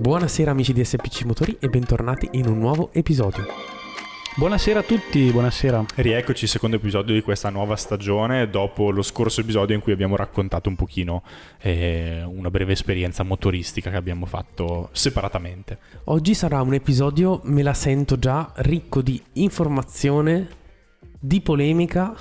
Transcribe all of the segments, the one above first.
Buonasera amici di SPC Motori e bentornati in un nuovo episodio. Buonasera a tutti, buonasera. Rieccoci, secondo episodio di questa nuova stagione, dopo lo scorso episodio in cui abbiamo raccontato un pochino una breve esperienza motoristica che abbiamo fatto separatamente. Oggi sarà un episodio, me la sento già, ricco di informazione, di polemica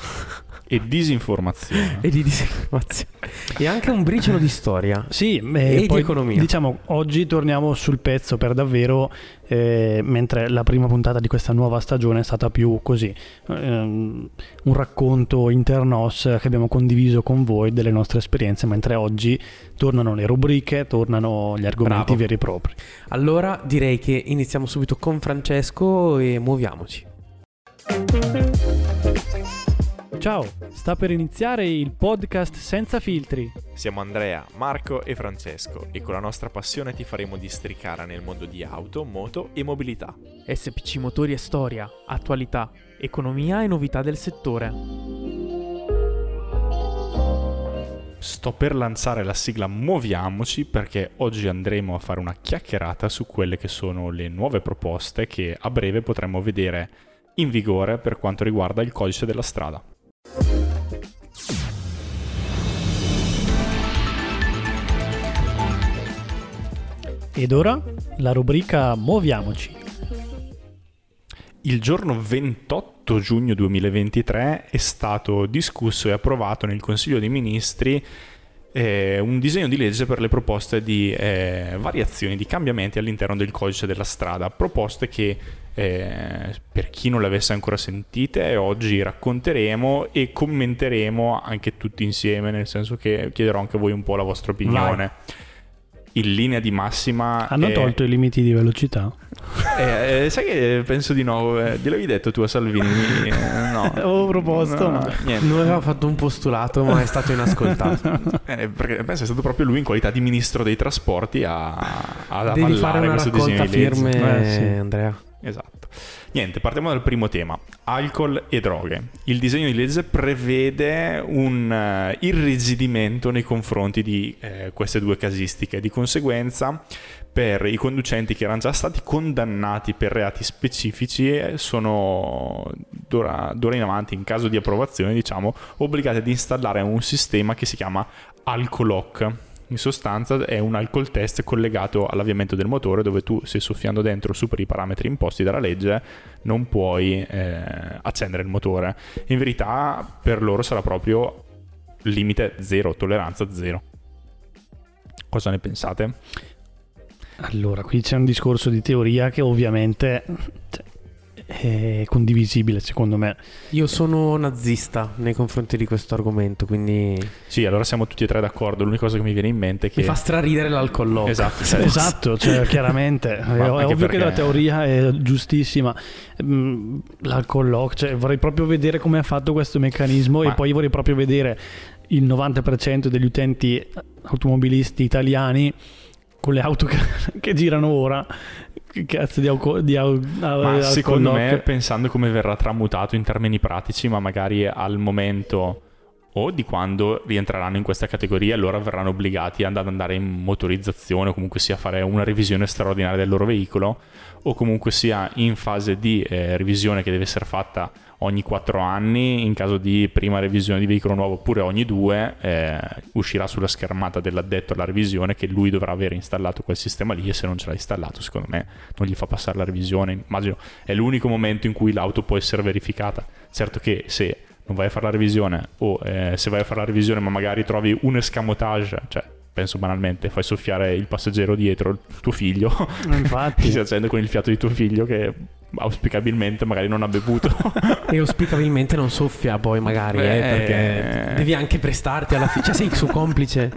e disinformazione e di disinformazione e anche un briciolo di storia, sì, e poi di economia. Diciamo, oggi torniamo sul pezzo per davvero, mentre la prima puntata di questa nuova stagione è stata più così, un racconto internos che abbiamo condiviso con voi delle nostre esperienze, mentre oggi tornano le rubriche, tornano gli argomenti veri e propri. Allora direi che iniziamo subito con Francesco e muoviamoci. Ciao, sta per iniziare il podcast senza filtri. Siamo Andrea, Marco e Francesco e con la nostra passione ti faremo districare nel mondo di auto, moto e mobilità. SPC Motori è storia, attualità, economia e novità del settore. Sto per lanciare la sigla Muoviamoci perché oggi andremo a fare una chiacchierata su quelle che sono le nuove proposte che a breve potremo vedere in vigore per quanto riguarda il codice della strada. Ed ora la rubrica Muoviamoci. Il giorno 28 giugno 2023 è stato discusso e approvato nel Consiglio dei Ministri un disegno di legge per le proposte di variazioni, di cambiamenti all'interno del codice della strada, proposte che per chi non le avesse ancora sentite oggi racconteremo e commenteremo anche tutti insieme, nel senso che chiederò anche a voi un po' la vostra opinione. In linea di massima hanno tolto i limiti di velocità? Sai che penso di no. Gliel'avevi detto tu a Salvini? No, avevo proposto, no, niente. Non aveva fatto un postulato ma è stato inascoltato. Perché penso è stato proprio lui in qualità di ministro dei trasporti a devi fare una raccolta firme, sì. Andrea, esatto. Niente, partiamo dal primo tema: alcol e droghe. Il disegno di legge prevede un irrigidimento nei confronti di queste due casistiche. Di conseguenza, per i conducenti che erano già stati condannati per reati specifici sono d'ora in avanti, in caso di approvazione, diciamo, obbligati ad installare un sistema che si chiama AlcoLock. In sostanza è un alcol test collegato all'avviamento del motore, dove tu, se soffiando dentro superi i parametri imposti dalla legge, non puoi accendere il motore. In verità per loro sarà proprio limite zero, tolleranza zero. Cosa ne pensate? Allora, qui c'è un discorso di teoria che ovviamente è condivisibile, secondo me. Io sono nazista nei confronti di questo argomento, quindi sì, allora siamo tutti e tre d'accordo. L'unica cosa che mi viene in mente è che mi fa straridere l'alcol. Esatto, cioè chiaramente è ovvio che la teoria è giustissima. L'alcol, cioè vorrei proprio vedere come è fatto questo meccanismo. E poi vorrei proprio vedere il 90% degli utenti automobilisti italiani con le auto che girano ora. Che cazzo di secondo me, pensando come verrà tramutato in termini pratici, ma magari al momento o di quando rientreranno in questa categoria, allora verranno obbligati ad andare in motorizzazione o comunque sia fare una revisione straordinaria del loro veicolo, o comunque sia in fase di revisione che deve essere fatta ogni 4 anni in caso di prima revisione di veicolo nuovo, oppure ogni 2 uscirà sulla schermata dell'addetto alla revisione che lui dovrà aver installato quel sistema lì, e se non ce l'ha installato secondo me non gli fa passare la revisione. Immagino è l'unico momento in cui l'auto può essere verificata. Certo che se non vai a fare la revisione o se vai a fare la revisione ma magari trovi un escamotage, cioè penso banalmente fai soffiare il passeggero dietro, il tuo figlio, infatti si accende con il fiato di tuo figlio che auspicabilmente magari non ha bevuto e auspicabilmente non soffia, poi magari perché devi anche prestarti alla fine, cioè sei il suo complice.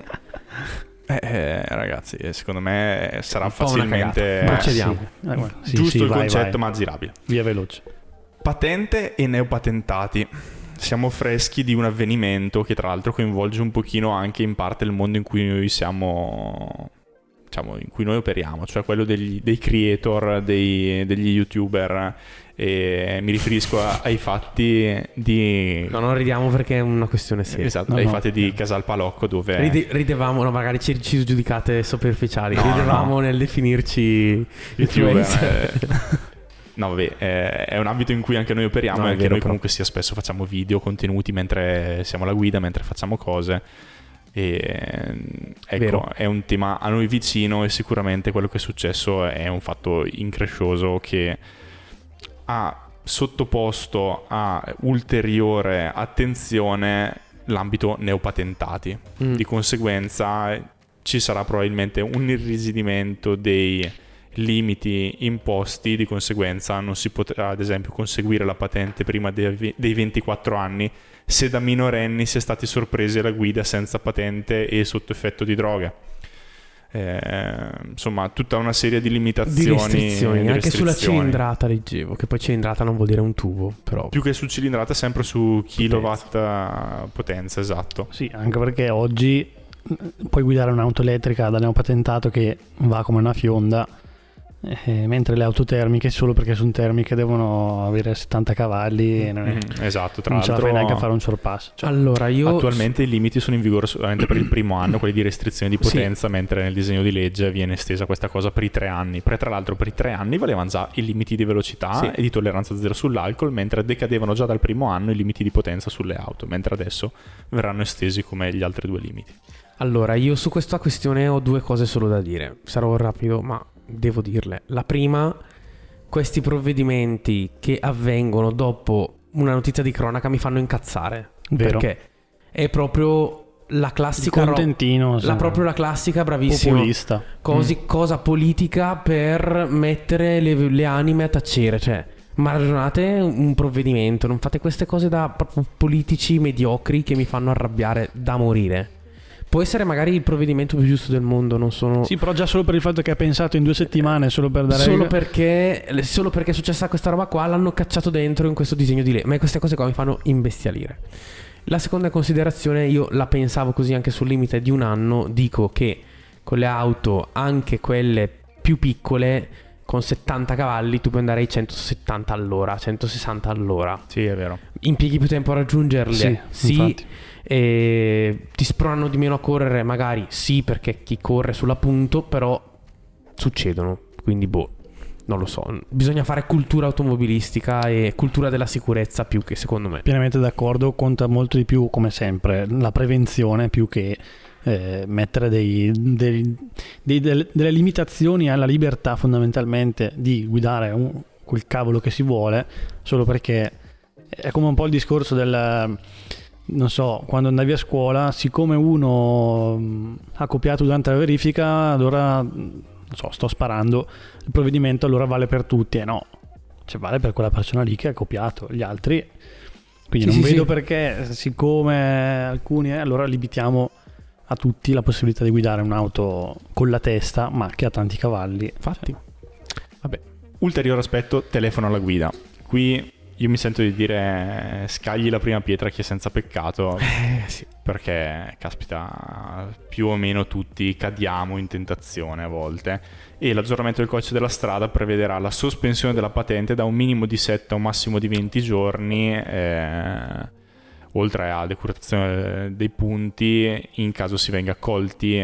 Ragazzi, secondo me sarà facilmente procediamo, sì, giusto, sì, il concetto vai. Ma aggirabile, via veloce. Patente e neopatentati. Siamo freschi di un avvenimento che tra l'altro coinvolge un pochino anche in parte il mondo in cui noi siamo diciamo, in cui noi operiamo, cioè quello dei creator, degli youtuber, e mi riferisco ai fatti di... No, non ridiamo perché è una questione seria. Esatto, no, ai fatti di Casal Palocco, dove... Ridevamo, no, magari ci giudicate superficiali, no, ridevamo nel definirci youtuber. No, vabbè, è un ambito in cui anche noi operiamo, no, e anche noi comunque sia spesso facciamo video, contenuti mentre siamo alla guida, mentre facciamo cose. E ecco, vero, è un tema a noi vicino, e sicuramente quello che è successo è un fatto increscioso che ha sottoposto a ulteriore attenzione l'ambito neopatentati. Di conseguenza ci sarà probabilmente un irrigidimento dei limiti imposti, di conseguenza non si potrà ad esempio conseguire la patente prima dei 24 anni se da minorenni si è stati sorpresi alla guida senza patente e sotto effetto di droga. Insomma, tutta una serie di limitazioni, di restrizioni. Anche sulla cilindrata leggevo, che poi cilindrata non vuol dire un tubo, però più che su cilindrata, sempre su kilowatt potenza, esatto. Sì, anche perché oggi puoi guidare un'auto elettrica da neopatentato che va come una fionda, mentre le auto termiche, solo perché sono termiche, devono avere 70 cavalli e esatto, tra non ce la fai neanche a fare un sorpasso, cioè, allora io attualmente i limiti sono in vigore solamente per il primo anno, quelli di restrizione di potenza, sì, mentre nel disegno di legge viene estesa questa cosa per i 3 anni. Tra l'altro per i 3 anni valevano già i limiti di velocità, sì, e di tolleranza zero sull'alcol, mentre decadevano già dal primo anno i limiti di potenza sulle auto, mentre adesso verranno estesi come gli altri 2 limiti. Allora, io su questa questione ho 2 cose solo da dire, sarò rapido ma devo dirle. La prima, questi provvedimenti che avvengono dopo una notizia di cronaca mi fanno incazzare. Vero. Perché è proprio la classica contentino, sì, proprio la classica, bravissima, populista, cosa politica per mettere le anime a tacere, cioè, ma ragionate un provvedimento, non fate queste cose da proprio politici mediocri che mi fanno arrabbiare da morire. Può essere magari il provvedimento più giusto del mondo, non sono... Sì, però già solo per il fatto che ha pensato in 2 settimane, solo per dare... Solo perché è successa questa roba qua, l'hanno cacciato dentro in questo disegno di legge. Ma queste cose qua mi fanno imbestialire. La seconda considerazione, io la pensavo così anche sul limite di 1 anno. Dico che con le auto, anche quelle più piccole, con 70 cavalli tu puoi andare ai 170 all'ora, 160 all'ora. Sì, è vero. Impieghi più tempo a raggiungerle. Sì, infatti. E ti spronano di meno a correre, magari, sì, perché chi corre sull'appunto, però succedono, quindi non lo so, bisogna fare cultura automobilistica e cultura della sicurezza, più che, secondo me, pienamente d'accordo, conta molto di più, come sempre, la prevenzione più che mettere delle limitazioni alla libertà, fondamentalmente, di guidare quel cavolo che si vuole, solo perché è come un po' il discorso del... Non so, quando andavi a scuola, siccome uno ha copiato durante la verifica, allora, non so, sto sparando, il provvedimento allora vale per tutti. E no, cioè vale per quella persona lì che ha copiato, gli altri. Quindi sì, non vedo perché, siccome alcuni, allora limitiamo a tutti la possibilità di guidare un'auto con la testa, ma che ha tanti cavalli. Infatti. Vabbè. Ulteriore aspetto, telefono alla guida. Qui... Io mi sento di dire scagli la prima pietra che è senza peccato, sì, perché caspita, più o meno tutti cadiamo in tentazione a volte, e l'aggiornamento del codice della strada prevederà la sospensione della patente da un minimo di 7 a un massimo di 20 giorni, oltre alla decurtazione dei punti in caso si venga colti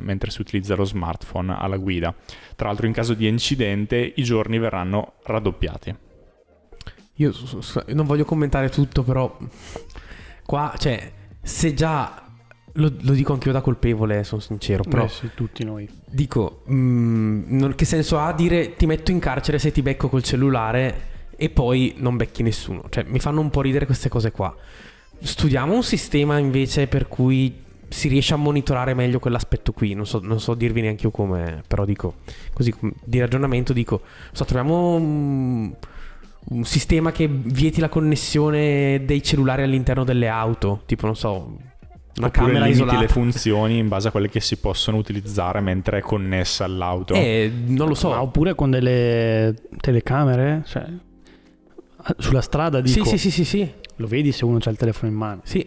mentre si utilizza lo smartphone alla guida. Tra l'altro, in caso di incidente i giorni verranno raddoppiati. Io non voglio commentare tutto, però qua, cioè, se già lo dico anch'io da colpevole, sono sincero, però sì, tutti noi. Dico, che senso ha dire ti metto in carcere se ti becco col cellulare e poi non becchi nessuno? Cioè, mi fanno un po' ridere queste cose qua. Studiamo un sistema invece per cui si riesce a monitorare meglio quell'aspetto qui. Non so dirvi neanche io come, però dico così di ragionamento, dico, troviamo un sistema che vieti la connessione dei cellulari all'interno delle auto, tipo, non so, una camera isolata. Le funzioni in base a quelle che si possono utilizzare mentre è connessa all'auto. Non lo so. Ma oppure con delle telecamere, cioè, sulla strada, dico. Sì. Lo vedi se uno c'ha il telefono in mano. Sì.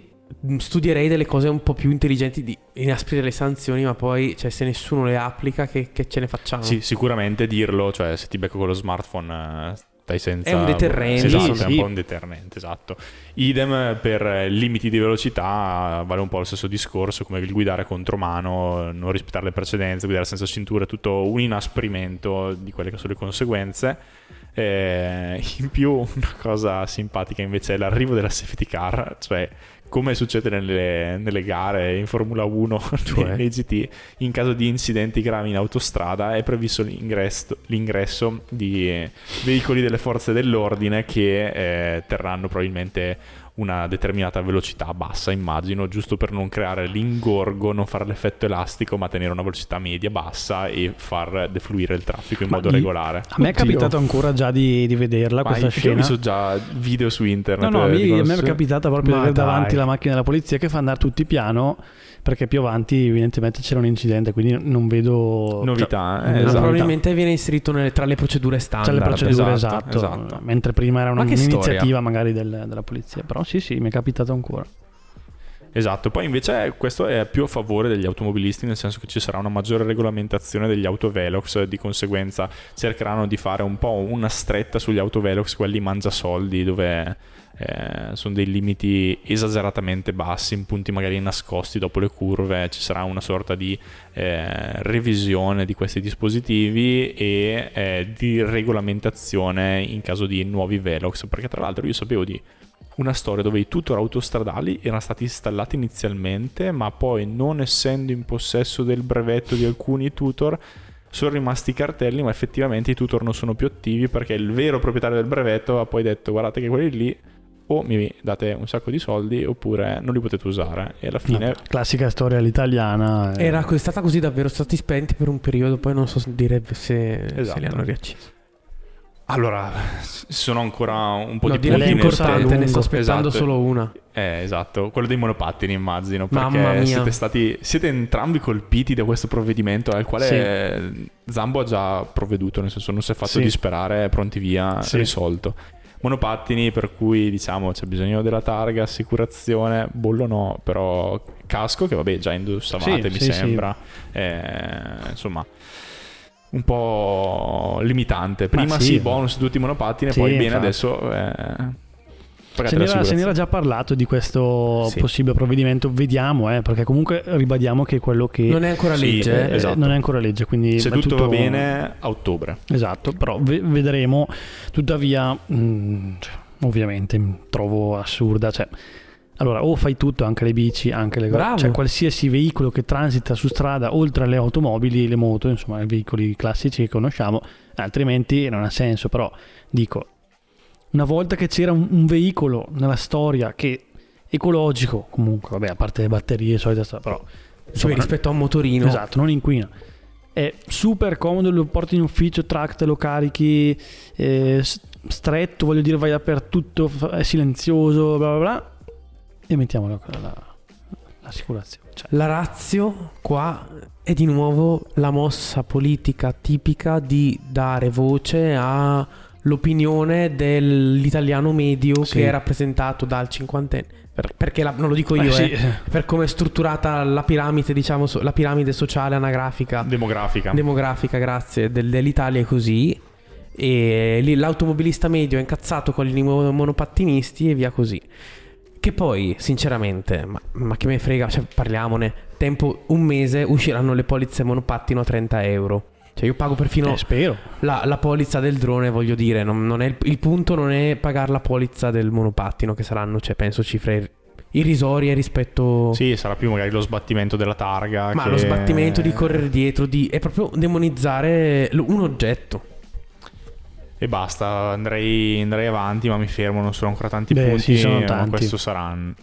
studierei delle cose un po' più intelligenti di inasprire le sanzioni, ma poi, cioè, se nessuno le applica, che ce ne facciamo? Sì, sicuramente dirlo, cioè se ti becco con lo smartphone stai senza... È un deterrente. Esatto, sì, è un po' un deterrente, esatto. Idem per limiti di velocità, vale un po' lo stesso discorso, come il guidare contromano, non rispettare le precedenze, guidare senza cintura, è tutto un inasprimento di quelle che sono le conseguenze. In più una cosa simpatica invece è l'arrivo della safety car, cioè come succede nelle gare in Formula 1, cioè nei GT, in caso di incidenti gravi in autostrada è previsto l'ingresso di veicoli delle forze dell'ordine che terranno probabilmente una determinata velocità bassa, immagino, giusto per non creare l'ingorgo, non fare l'effetto elastico, ma tenere una velocità media bassa e far defluire il traffico in modo regolare. A me è capitato ancora già di vederla, ma questa scena. Ho visto già video su internet. No, a me è capitata proprio di vedere davanti la macchina della polizia che fa andare tutti piano, perché più avanti evidentemente c'era un incidente, quindi non vedo novità, cioè, esatto. Probabilmente viene inserito tra le procedure standard, tra le procedure, esatto. Mentre prima era un'iniziativa magari della polizia, però sì, mi è capitato ancora. Esatto, poi invece questo è più a favore degli automobilisti, nel senso che ci sarà una maggiore regolamentazione degli autovelox, di conseguenza cercheranno di fare un po' una stretta sugli autovelox, quelli mangiasoldi, dove sono dei limiti esageratamente bassi in punti magari nascosti dopo le curve. Ci sarà una sorta di revisione di questi dispositivi e di regolamentazione in caso di nuovi velox, perché tra l'altro io sapevo di una storia dove i tutor autostradali erano stati installati inizialmente, ma poi, non essendo in possesso del brevetto di alcuni tutor, sono rimasti i cartelli, ma effettivamente i tutor non sono più attivi, perché il vero proprietario del brevetto ha poi detto: guardate che quelli lì o mi date un sacco di soldi oppure non li potete usare. E alla fine, classica storia all'italiana, è stata così davvero, sono stati spenti per un periodo, poi non so dire se li hanno riaccesi. Allora, sono ancora un po' di punti importanti, ne sto aspettando solo una. Esatto, quello dei monopattini, immagino, perché siete entrambi colpiti da questo provvedimento al quale Zambo ha già provveduto, nel senso non si è fatto disperare, pronti via, risolto. Monopattini, per cui diciamo c'è bisogno della targa, assicurazione, bollo no, però casco che vabbè già indossavate, mi sembra, insomma... un po' limitante. Prima bonus tutti i monopattini, poi bene, infatti. Adesso se n'era già parlato di questo possibile provvedimento, vediamo, perché comunque ribadiamo che quello che non è ancora legge, esatto. Non è ancora legge, quindi se tutto va bene a ottobre, esatto, però vedremo. Tuttavia ovviamente mi trovo assurda, cioè allora, o fai tutto, anche le bici, anche le cose, cioè qualsiasi veicolo che transita su strada, oltre alle automobili, le moto, insomma, i veicoli classici che conosciamo, altrimenti non ha senso. Però dico, una volta che c'era un veicolo nella storia che ecologico, comunque, vabbè, a parte le batterie, solita storia, però insomma, rispetto a un motorino, esatto, non inquina. È super comodo, lo porti in ufficio, track, te lo carichi, stretto, voglio dire, vai dappertutto, è silenzioso, bla bla bla. E mettiamo l'assicurazione. Cioè. La ratio qua è di nuovo la mossa politica tipica di dare voce all'opinione dell'italiano medio che è rappresentato dal cinquantenne. Perché non lo dico io, per come è strutturata la piramide, diciamo, la piramide sociale anagrafica. Demografica, grazie, dell'Italia è così. E l'automobilista medio è incazzato con i monopattinisti e via così. Che poi, sinceramente, ma che me frega, cioè, parliamone, tempo un mese usciranno le polizze monopattino a €30. Cioè io pago perfino la polizza del drone, voglio dire, non è il punto non è pagare la polizza del monopattino, che saranno, cioè, penso, cifre irrisorie rispetto... Sì, sarà più magari lo sbattimento della targa. Ma lo sbattimento di correre dietro, è proprio demonizzare un oggetto. E basta, andrei avanti, ma mi fermo, non sono ancora tanti punti, sì, sono tanti. Ma questo saranno.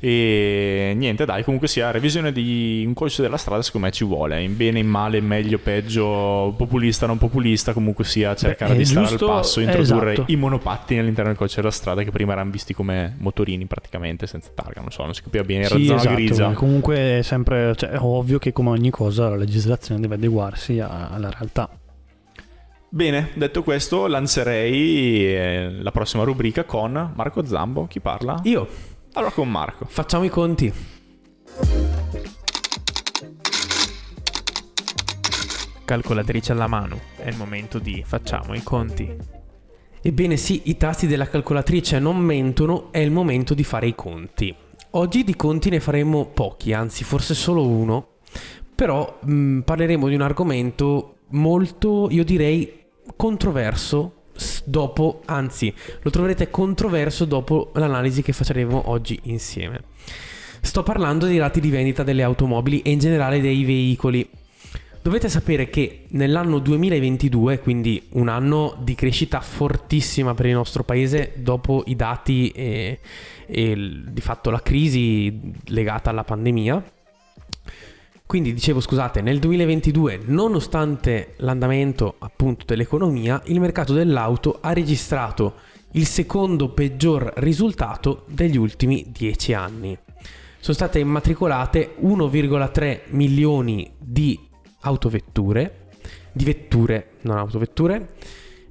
E niente, dai, comunque sia, revisione di un codice della strada secondo me ci vuole, in bene, in male, meglio, peggio, populista, non populista, comunque sia cercare di stare al passo, introdurre i monopattini all'interno del codice della strada, che prima erano visti come motorini praticamente senza targa, non si capiva bene, era zona grigia. Comunque è sempre, cioè, è ovvio che come ogni cosa la legislazione deve adeguarsi alla realtà. Bene, detto questo, lancerei la prossima rubrica con Marco Zambo. Chi parla? Io. Allora con Marco facciamo i conti. Calcolatrice alla mano, è il momento di facciamo i conti. Ebbene sì, i tasti della calcolatrice non mentono, è il momento di fare i conti. Oggi di conti ne faremo pochi, anzi forse solo uno, però parleremo di un argomento molto, io direi, controverso. Dopo, anzi, lo troverete controverso dopo l'analisi che faremo oggi insieme. Sto parlando dei rati di vendita delle automobili e in generale dei veicoli. Dovete sapere che nell'anno 2022, quindi un anno di crescita fortissima per il nostro paese dopo i dati e di fatto la crisi legata alla pandemia, quindi dicevo scusate, nel 2022, nonostante l'andamento appunto dell'economia, il mercato dell'auto ha registrato il secondo peggior risultato degli ultimi 10 anni. Sono state immatricolate 1,3 milioni di autovetture, di vetture, non autovetture,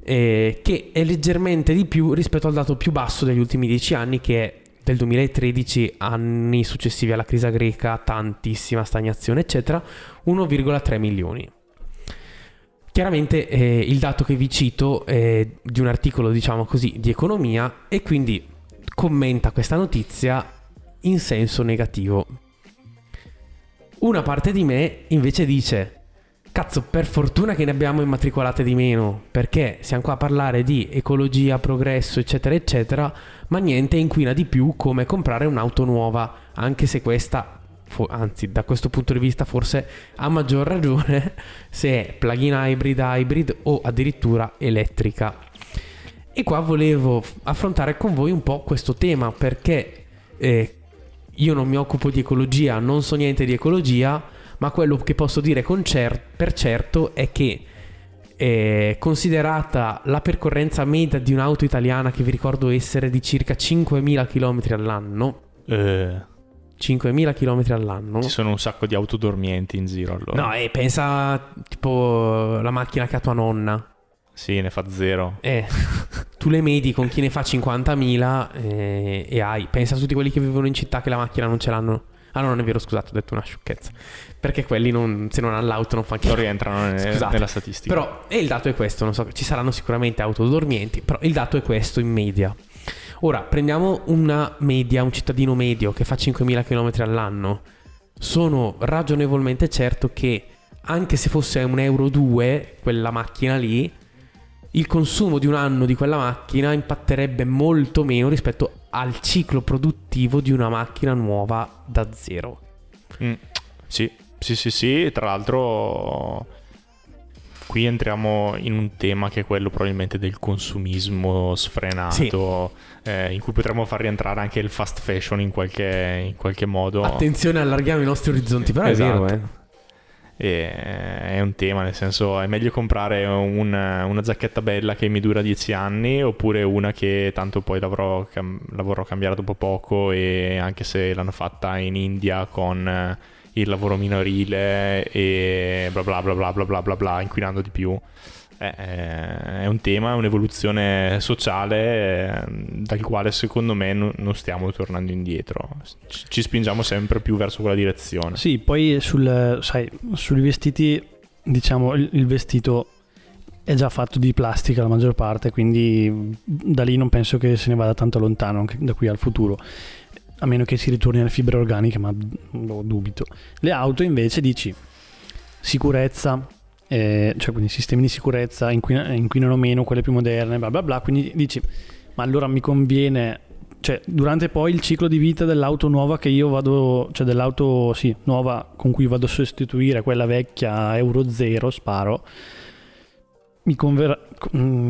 che è leggermente di più rispetto al dato più basso degli ultimi 10 anni, che è del 2013, anni successivi alla crisi greca, tantissima stagnazione eccetera, 1,3 milioni. Chiaramente il dato che vi cito è di un articolo, diciamo così, di economia, e quindi commenta questa notizia in senso negativo. Una parte di me invece dice: cazzo, per fortuna che ne abbiamo immatricolate di meno, perché siamo qua a parlare di ecologia, progresso eccetera eccetera, ma niente inquina di più come comprare un'auto nuova, anche se questa, anzi da questo punto di vista forse a maggior ragione se è plug-in hybrid, hybrid o addirittura elettrica. E qua volevo affrontare con voi un po' questo tema, perché io non mi occupo di ecologia, non so niente di ecologia, ma quello che posso dire per certo è che considerata la percorrenza media di un'auto italiana, che vi ricordo essere di circa 5.000 km all'anno, 5.000 km all'anno. Ci sono un sacco di auto dormienti in giro allora. No, pensa tipo la macchina che ha tua nonna. Sì, ne fa zero. Tu le medi con chi ne fa 50.000 e hai. Pensa a tutti quelli che vivono in città che la macchina non ce l'hanno. Ah no, non è vero, scusate, ho detto una sciocchezza, perché quelli non, se non hanno l'auto non fanno, non rientrano nella statistica. Però e il dato è questo, non so, ci saranno sicuramente auto dormienti, però il dato è questo in media. Ora prendiamo una media, un cittadino medio che fa 5.000 km all'anno. Sono ragionevolmente certo che anche se fosse un Euro 2 quella macchina lì, il consumo di un anno di quella macchina impatterebbe molto meno rispetto al ciclo produttivo di una macchina nuova da zero. Sì, tra l'altro qui entriamo in un tema che è quello probabilmente del consumismo sfrenato, sì, in cui potremmo far rientrare anche il fast fashion in qualche modo. Attenzione, allarghiamo i nostri orizzonti, però esatto. È vero, è un tema, nel senso, è meglio comprare una giacchetta bella che mi dura 10 anni oppure una che tanto poi la vorrò cambiare dopo poco, e anche se l'hanno fatta in India con il lavoro minorile e bla bla bla bla bla bla bla bla, inquinando di più. È un tema, è un'evoluzione sociale dal quale secondo me non stiamo tornando indietro, ci spingiamo sempre più verso quella direzione. Sì, poi sui vestiti, diciamo, il vestito è già fatto di plastica la maggior parte, quindi da lì non penso che se ne vada tanto lontano anche da qui al futuro, a meno che si ritorni alle fibre organiche, ma lo dubito. Le auto invece dici sicurezza, cioè quindi sistemi di sicurezza, inquinano meno quelle più moderne, bla bla bla, quindi dici ma allora mi conviene, cioè durante poi il ciclo di vita dell'auto nuova che io vado, cioè dell'auto sì nuova con cui vado a sostituire quella vecchia Euro 0 sparo, mi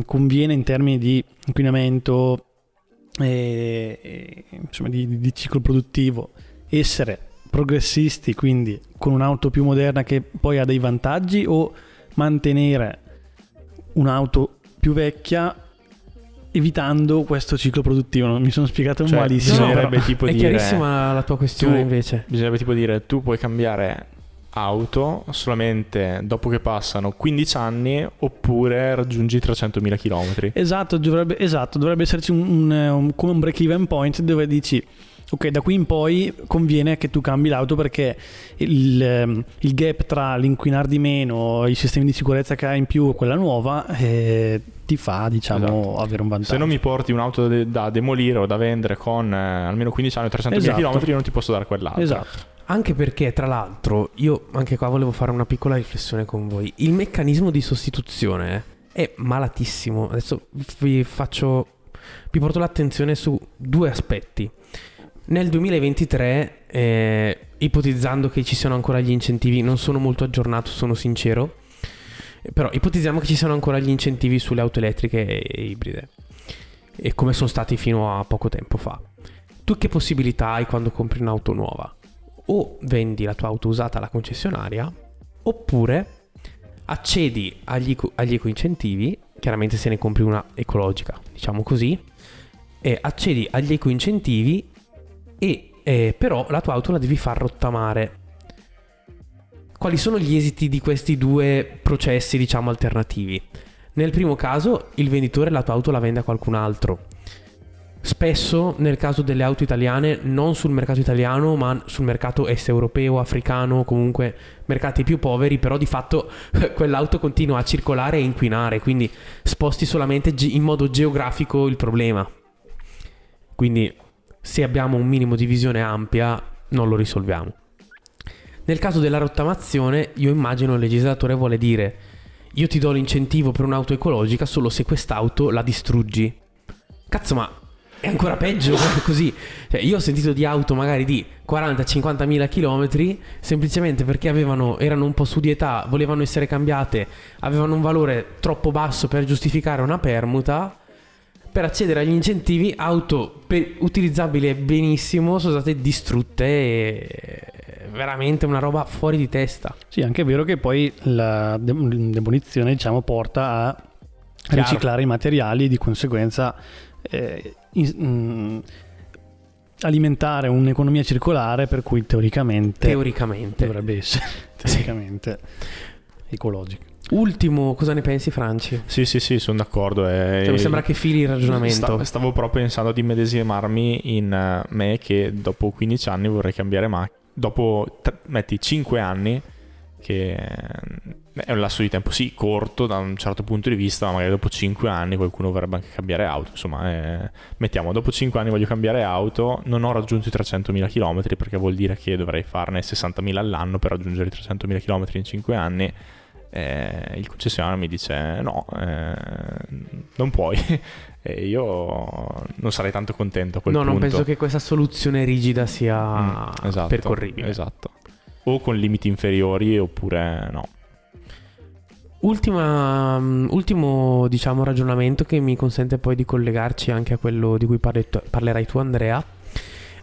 conviene in termini di inquinamento e insomma di ciclo produttivo essere progressisti, quindi con un'auto più moderna che poi ha dei vantaggi, o mantenere un'auto più vecchia evitando questo ciclo produttivo. Mi sono spiegato malissimo. Bisognerebbe tipo è dire, chiarissima la tua questione, invece bisognerebbe tipo dire tu puoi cambiare auto solamente dopo che passano 15 anni oppure raggiungi 300.000 km. Esatto, dovrebbe esserci un come un break even point dove dici ok, da qui in poi conviene che tu cambi l'auto, perché il gap tra l'inquinare di meno, i sistemi di sicurezza che hai in più, quella nuova, ti fa, diciamo, esatto, avere un vantaggio. Se non mi porti un'auto da demolire o da vendere con almeno 15 anni o 300.000 esatto. km, io non ti posso dare quell'auto. Esatto. Anche perché, tra l'altro, io anche qua volevo fare una piccola riflessione con voi. Il meccanismo di sostituzione è malatissimo. Adesso vi porto l'attenzione su due aspetti. Nel 2023, ipotizzando che ci siano ancora gli incentivi, non sono molto aggiornato, sono sincero, però ipotizziamo che ci siano ancora gli incentivi sulle auto elettriche e ibride, e come sono stati fino a poco tempo fa. Tu che possibilità hai quando compri un'auto nuova? O vendi la tua auto usata alla concessionaria, oppure accedi agli ecoincentivi, chiaramente se ne compri una ecologica, diciamo così, e accedi agli ecoincentivi, e però la tua auto la devi far rottamare. Quali sono gli esiti di questi due processi, diciamo, alternativi? Nel primo caso il venditore la tua auto la vende a qualcun altro. Spesso nel caso delle auto italiane, non sul mercato italiano ma sul mercato est europeo, africano, comunque mercati più poveri, però di fatto quell'auto continua a circolare e inquinare, quindi sposti solamente in modo geografico il problema. Quindi se abbiamo un minimo di visione ampia non lo risolviamo. Nel caso della rottamazione, io immagino il legislatore vuole dire: io ti do l'incentivo per un'auto ecologica solo se quest'auto la distruggi. Cazzo, ma è ancora peggio così. Cioè, io ho sentito di auto magari di 40-50.000 chilometri, semplicemente perché erano un po' su di età, volevano essere cambiate, avevano un valore troppo basso per giustificare una permuta. Per accedere agli incentivi, auto utilizzabili benissimo sono state distrutte, e veramente una roba fuori di testa. Sì, anche è vero che poi la demolizione, diciamo, porta a riciclare i materiali, e di conseguenza alimentare un'economia circolare, per cui teoricamente dovrebbe essere teoricamente ecologico. Ultimo, cosa ne pensi, Franci? Sì, sono d'accordo. Cioè, mi sembra che fili il ragionamento. Stavo proprio pensando di medesimarmi in me, che dopo 15 anni vorrei cambiare macchina. Dopo, metti, 5 anni, che è un lasso di tempo, sì, corto da un certo punto di vista, ma magari dopo 5 anni qualcuno vorrebbe anche cambiare auto. Insomma, mettiamo, dopo 5 anni voglio cambiare auto, non ho raggiunto i 300.000 km, perché vuol dire che dovrei farne 60.000 all'anno per raggiungere i 300.000 km in 5 anni. Il concessionario mi dice no, non puoi, e io non sarei tanto contento a quel punto. No, non penso che questa soluzione rigida sia esatto, percorribile. Esatto, o con limiti inferiori oppure no. Ultimo, diciamo, ragionamento che mi consente poi di collegarci anche a quello di cui parlerai tu, Andrea.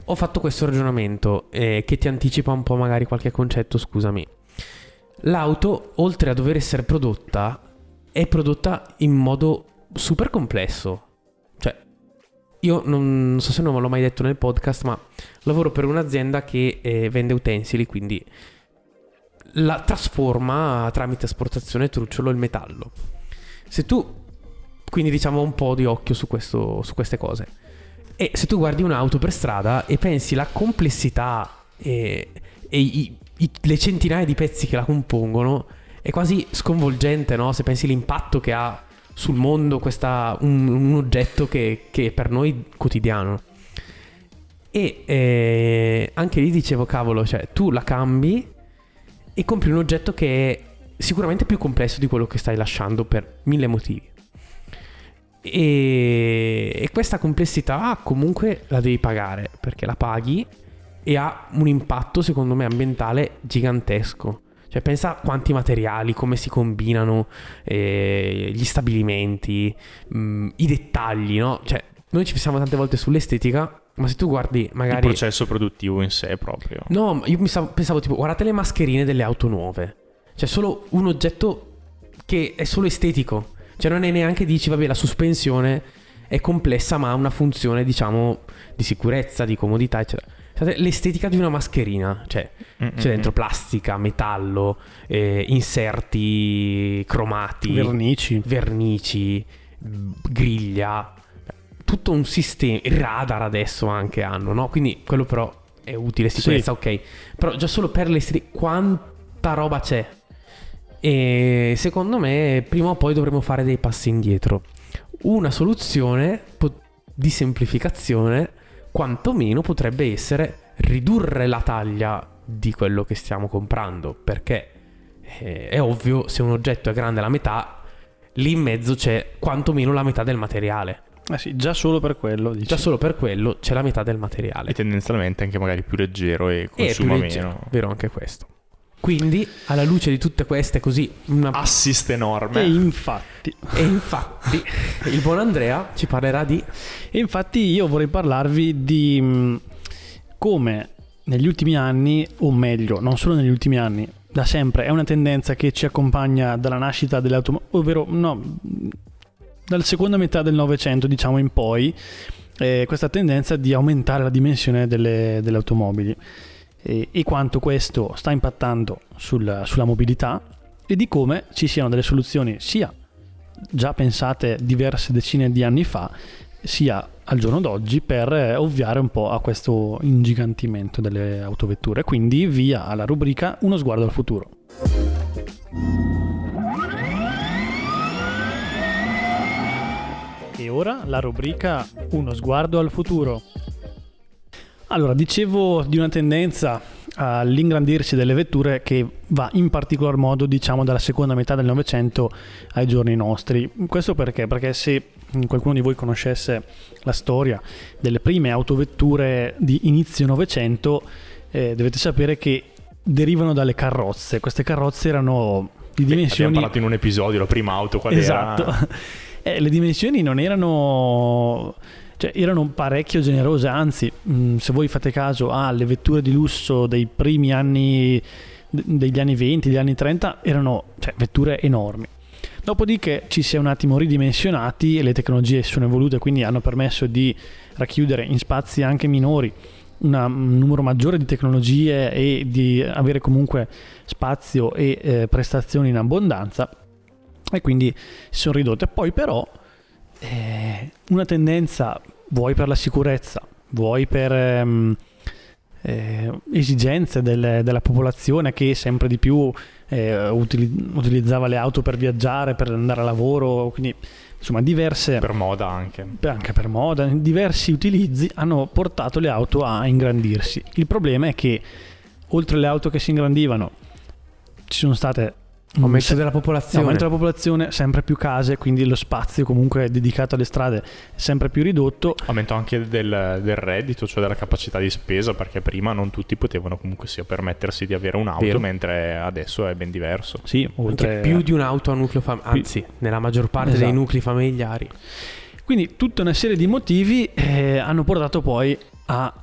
Ho fatto questo ragionamento che ti anticipa un po' magari qualche concetto, scusami. L'auto, oltre a dover essere prodotta, è prodotta in modo super complesso. Cioè, io non so se non l'ho mai detto nel podcast, ma lavoro per un'azienda che vende utensili, quindi la trasforma tramite asportazione trucciolo il metallo. Se tu, quindi, diciamo, un po' di occhio su queste cose. E se tu guardi un'auto per strada e pensi la complessità e le centinaia di pezzi che la compongono, è quasi sconvolgente, no? Se pensi l'impatto che ha sul mondo un oggetto che è per noi quotidiano. E anche lì dicevo, cavolo, cioè tu la cambi e compri un oggetto che è sicuramente più complesso di quello che stai lasciando per mille motivi, e questa complessità comunque la devi pagare, perché la paghi, e ha un impatto, secondo me, ambientale gigantesco. Cioè, pensa a quanti materiali, come si combinano, gli stabilimenti, i dettagli, no? Cioè, noi ci pensiamo tante volte sull'estetica, ma se tu guardi magari il processo produttivo in sé proprio. No, io pensavo tipo, guardate le mascherine delle auto nuove. Cioè, solo un oggetto che è solo estetico. Cioè, non è neanche, dici, vabbè, la sospensione è complessa ma ha una funzione, diciamo, di sicurezza, di comodità, eccetera. L'estetica di una mascherina, cioè c'è dentro plastica, metallo, inserti cromati, vernici, griglia. tutto un sistema, il radar adesso anche hanno, no? Quindi quello però è utile, sicurezza, sì, ok, però già solo per le strisce quanta roba c'è, e secondo me prima o poi dovremo fare dei passi indietro. Una soluzione di semplificazione quantomeno potrebbe essere ridurre la taglia di quello che stiamo comprando, perché è ovvio, se un oggetto è grande la metà, lì in mezzo c'è quantomeno la metà del materiale. Ah sì, già solo per quello, dici. Già solo per quello c'è la metà del materiale. E tendenzialmente anche magari più leggero e consuma meno. Vero anche questo. Quindi, alla luce di tutte queste, così, una assist enorme. E infatti il buon Andrea ci parlerà di... E infatti io vorrei parlarvi di come negli ultimi anni, o meglio, non solo negli ultimi anni, da sempre, è una tendenza che ci accompagna dalla nascita dell'automobile, ovvero no, dalla seconda metà del Novecento, diciamo, in poi, questa tendenza di aumentare la dimensione delle automobili e quanto questo sta impattando sulla mobilità, e di come ci siano delle soluzioni sia già pensate diverse decine di anni fa, sia al giorno d'oggi, per ovviare un po' a questo ingigantimento delle autovetture. Quindi via alla rubrica Uno sguardo al futuro. E ora la rubrica Uno sguardo al futuro. Allora, dicevo di una tendenza all'ingrandirsi delle vetture che va in particolar modo, diciamo, dalla seconda metà del Novecento ai giorni nostri. Questo perché? Perché se qualcuno di voi conoscesse la storia delle prime autovetture di inizio Novecento, dovete sapere che derivano dalle carrozze. Queste carrozze erano di dimensioni... Abbiamo parlato in un episodio, la prima auto qual era? Esatto. Le dimensioni non erano... Cioè, erano parecchio generose, anzi, se voi fate caso alle vetture di lusso dei primi anni, degli anni 20, degli anni 30, erano, cioè, vetture enormi. Dopodiché ci si è un attimo ridimensionati e le tecnologie sono evolute, quindi hanno permesso di racchiudere in spazi anche minori un numero maggiore di tecnologie e di avere comunque spazio e prestazioni in abbondanza, e quindi si sono ridotte. Poi però una tendenza, vuoi per la sicurezza, vuoi per esigenze della popolazione che sempre di più utilizzava le auto per viaggiare, per andare a lavoro, quindi insomma diverse... Per moda anche per moda, diversi utilizzi hanno portato le auto a ingrandirsi. Il problema è che oltre le auto che si ingrandivano ci sono state... Aumento della popolazione. No, aumento della popolazione, sempre più case, quindi lo spazio comunque dedicato alle strade è sempre più ridotto. Aumento anche del reddito, cioè della capacità di spesa, perché prima non tutti potevano comunque sia permettersi di avere un'auto, vero, mentre adesso è ben diverso. Sì, oltre... più di un'auto a nucleo familiare, anzi, nella maggior parte, esatto, dei nuclei familiari. Quindi tutta una serie di motivi hanno portato poi a...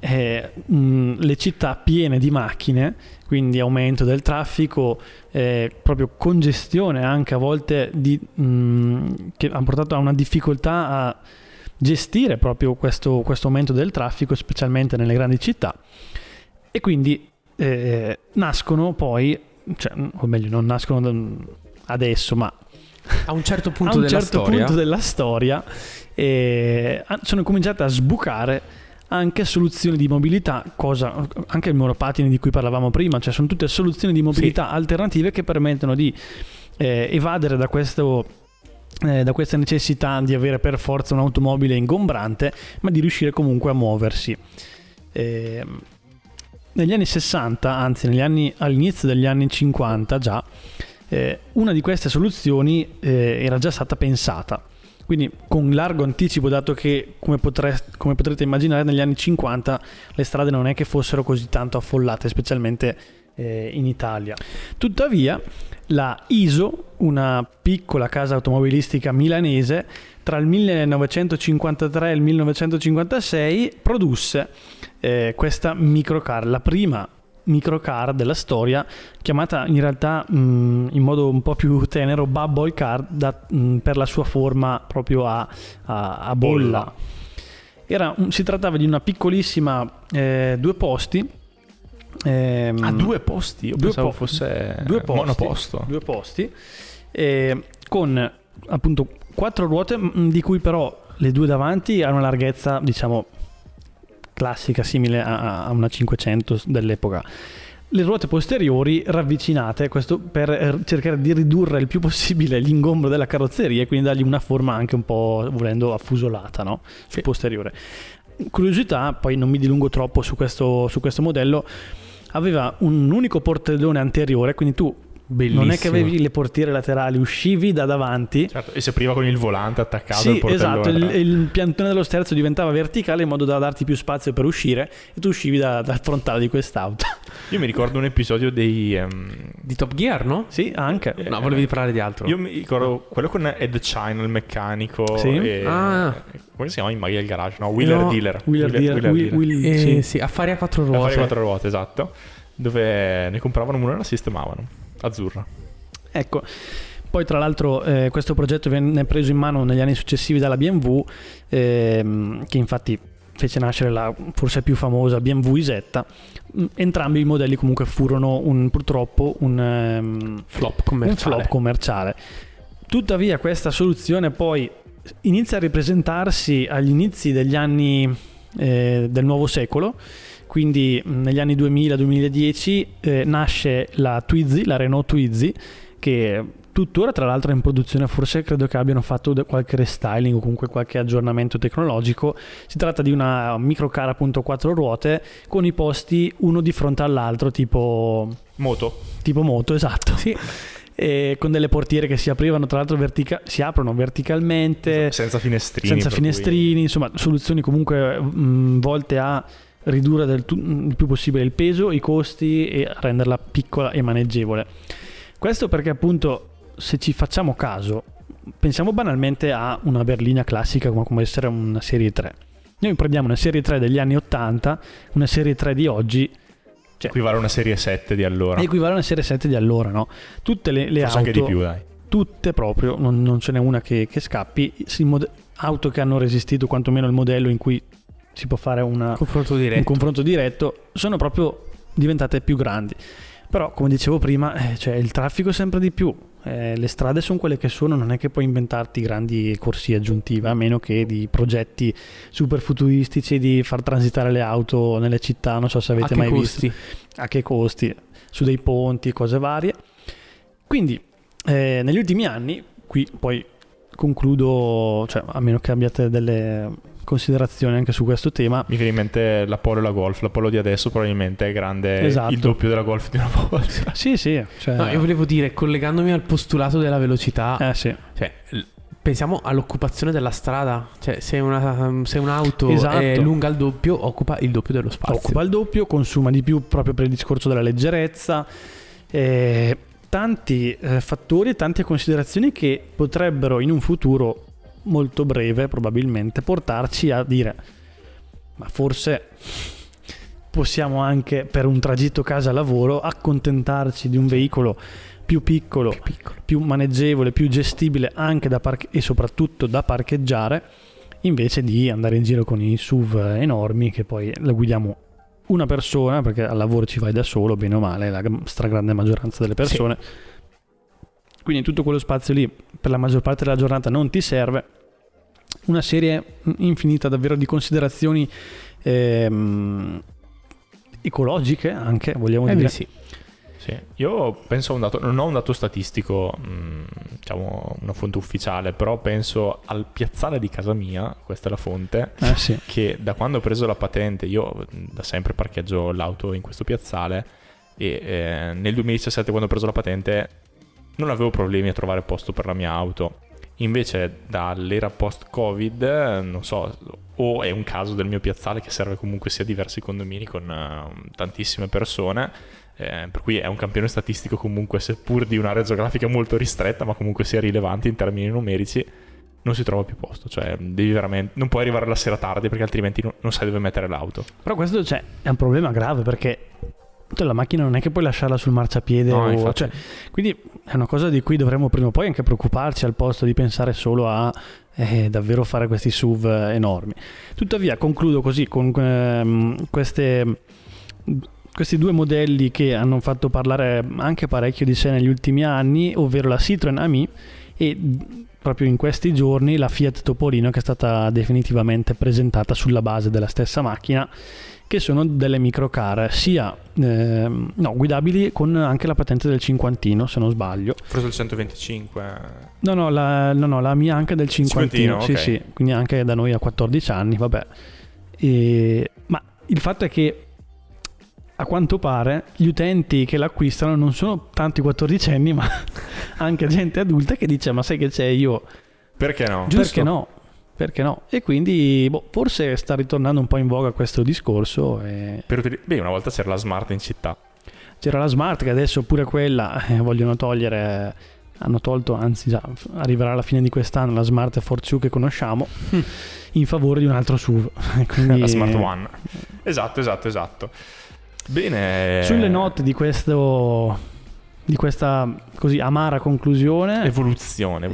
le città piene di macchine, quindi aumento del traffico, proprio congestione anche a volte che ha portato a una difficoltà a gestire proprio questo aumento del traffico, specialmente nelle grandi città, e quindi nascono poi, cioè, o meglio non nascono adesso, ma a un certo punto, a un certo punto della storia sono cominciate a sbucare anche soluzioni di mobilità, anche il monopattini di cui parlavamo prima, cioè sono tutte soluzioni di mobilità, sì, alternative che permettono di evadere da questa necessità di avere per forza un'automobile ingombrante, ma di riuscire comunque a muoversi. Negli anni 60, anzi all'inizio degli anni 50 già, una di queste soluzioni era già stata pensata. Quindi con largo anticipo, dato che come potrete immaginare negli anni 50 le strade non è che fossero così tanto affollate, specialmente in Italia. Tuttavia la ISO, una piccola casa automobilistica milanese, tra il 1953 e il 1956 produsse questa microcar, la prima microcar della storia, chiamata in realtà in modo un po' più tenero bubble car, per la sua forma proprio a bolla. Si trattava di una piccolissima due posti. Due posti? Io pensavo fosse monoposto. Due posti, con appunto quattro ruote, di cui però Le due davanti hanno una larghezza, diciamo, classica, simile a una 500 dell'epoca. Le ruote posteriori ravvicinate, questo per cercare di ridurre il più possibile l'ingombro della carrozzeria e quindi dargli una forma anche un po', volendo, affusolata, no? Sul posteriore. Curiosità, poi non mi dilungo troppo su questo modello, aveva un unico portellone anteriore, quindi tu bellissimo. Non è che avevi le portiere laterali, uscivi da davanti, certo, e si apriva con il volante attaccato al portellone. Esatto, il piantone dello sterzo diventava verticale in modo da darti più spazio per uscire e tu uscivi dal frontale di quest'auto. Io mi ricordo un episodio di Top Gear, no? Sì, anche. No, volevi parlare di altro. Io mi ricordo quello con Ed China, il meccanico. Sì. Come si chiama in maglia del garage? No, Wheeler Dealer. Sì, affari a quattro ruote. Affari a quattro ruote, esatto. Dove ne compravano una e la sistemavano. Azzurra. Ecco, poi tra l'altro questo progetto venne preso in mano negli anni successivi dalla BMW, che infatti fece nascere la forse più famosa BMW Isetta. Entrambi i modelli comunque furono purtroppo un flop commerciale. Tuttavia questa soluzione poi inizia a ripresentarsi agli inizi degli anni del nuovo secolo. Quindi negli anni 2000-2010 nasce la Twizy, la Renault Twizy, che tuttora tra l'altro è in produzione, forse credo che abbiano fatto qualche restyling o comunque qualche aggiornamento tecnologico. Si tratta di una microcar appunto 4 ruote con i posti uno di fronte all'altro tipo moto, esatto. Sì. E con delle portiere che si aprivano tra l'altro si aprono verticalmente, senza finestrini, insomma soluzioni comunque volte a ridurre il più possibile il peso, i costi e renderla piccola e maneggevole. Questo perché appunto, se ci facciamo caso, pensiamo banalmente a una berlina classica come può essere una Serie 3. Noi prendiamo una Serie 3 degli anni 80, una Serie 3 di oggi, cioè, equivale a una Serie 7 di allora. No? Tutte le auto, anche di più, dai. Tutte proprio, non ce n'è una che scappi, auto che hanno resistito quantomeno il modello in cui si può fare un confronto diretto, sono proprio diventate più grandi. Però come dicevo prima, cioè, il traffico è sempre di più, le strade sono quelle che sono, non è che puoi inventarti grandi corsie aggiuntive, a meno che di progetti super futuristici di far transitare le auto nelle città, non so se avete mai visto, a che costi, su dei ponti, cose varie. Quindi negli ultimi anni, qui poi concludo, cioè, a meno che abbiate delle considerazioni anche su questo tema. Mi viene in mente la Polo e la Golf. La Polo di adesso probabilmente è grande, esatto, il doppio della Golf di una volta. Sì, cioè... No, io volevo dire, collegandomi al postulato della velocità, sì. Cioè, pensiamo all'occupazione della strada, cioè se un'auto, esatto, è lunga il doppio, occupa il doppio dello spazio, consuma di più proprio per il discorso della leggerezza. Tanti fattori e tante considerazioni che potrebbero in un futuro molto breve probabilmente portarci a dire, ma forse possiamo anche per un tragitto casa lavoro accontentarci di un veicolo più piccolo, più maneggevole, più gestibile anche e soprattutto da parcheggiare, invece di andare in giro con i SUV enormi che poi la guidiamo una persona, perché al lavoro ci vai da solo bene o male la stragrande maggioranza delle persone, sì. Quindi tutto quello spazio lì per la maggior parte della giornata non ti serve. Una serie infinita davvero di considerazioni ecologiche anche, vogliamo dire. Sì. Io penso a un dato, non ho un dato statistico, diciamo una fonte ufficiale, però penso al piazzale di casa mia, questa è la fonte, sì, che da quando ho preso la patente, io da sempre parcheggio l'auto in questo piazzale e nel 2017 quando ho preso la patente non avevo problemi a trovare posto per la mia auto. Invece dall'era post-Covid, non so, o è un caso del mio piazzale che serve comunque sia diversi condomini con tantissime persone, per cui è un campione statistico comunque, seppur di un'area geografica molto ristretta, ma comunque sia rilevante in termini numerici, non si trova più posto. Cioè devi veramente, non puoi arrivare la sera tardi perché altrimenti non sai dove mettere l'auto. Però questo, cioè, è un problema grave perché la macchina non è che puoi lasciarla sul marciapiede, no, cioè, quindi è una cosa di cui dovremmo prima o poi anche preoccuparci, al posto di pensare solo a davvero fare questi SUV enormi. Tuttavia concludo così con questi due modelli che hanno fatto parlare anche parecchio di sé negli ultimi anni, ovvero la Citroën Ami e proprio in questi giorni la Fiat Topolino, che è stata definitivamente presentata sulla base della stessa macchina, che sono delle microcar sia guidabili con anche la patente del cinquantino, se non sbaglio. Forse il 125. La mia anche del cinquantino. Sì, quindi anche da noi a 14 anni, vabbè. Ma il fatto è che a quanto pare gli utenti che l'acquistano non sono tanto i quattordicenni, ma anche gente adulta che dice: ma sai che c'è, io perché no? Giusto? Perché no? E quindi forse sta ritornando un po' in voga questo discorso. Una volta c'era la Smart in città. C'era la Smart, che adesso pure quella vogliono togliere. Hanno tolto, anzi già arriverà alla fine di quest'anno, la Smart 4SUV che conosciamo in favore di un altro SUV. Quindi, la Smart One. Esatto. Bene. Sulle note di questa così amara conclusione, evoluzione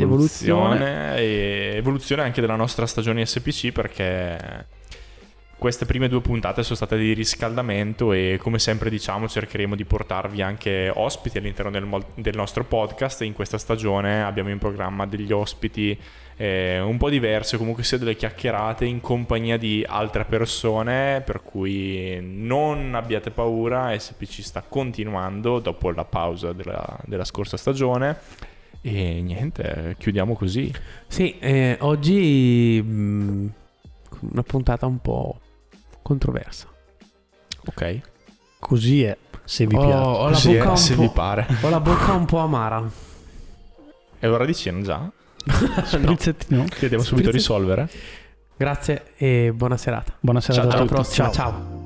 anche della nostra stagione SPC, perché queste prime due puntate sono state di riscaldamento e, come sempre diciamo, cercheremo di portarvi anche ospiti all'interno del nostro podcast. In questa stagione abbiamo in programma degli ospiti un po' diversi, comunque sia delle chiacchierate in compagnia di altre persone, per cui non abbiate paura, SPC sta continuando dopo la pausa della scorsa stagione. E niente, chiudiamo così. Sì, oggi una puntata un po' controversa. Ok, così è, se vi piace. Ho la bocca un po' amara. E allora dicendo già sprizzettino, che devo subito risolvere. Grazie e buona serata. Buona serata, ciao, a tutti. Alla prossima. Ciao.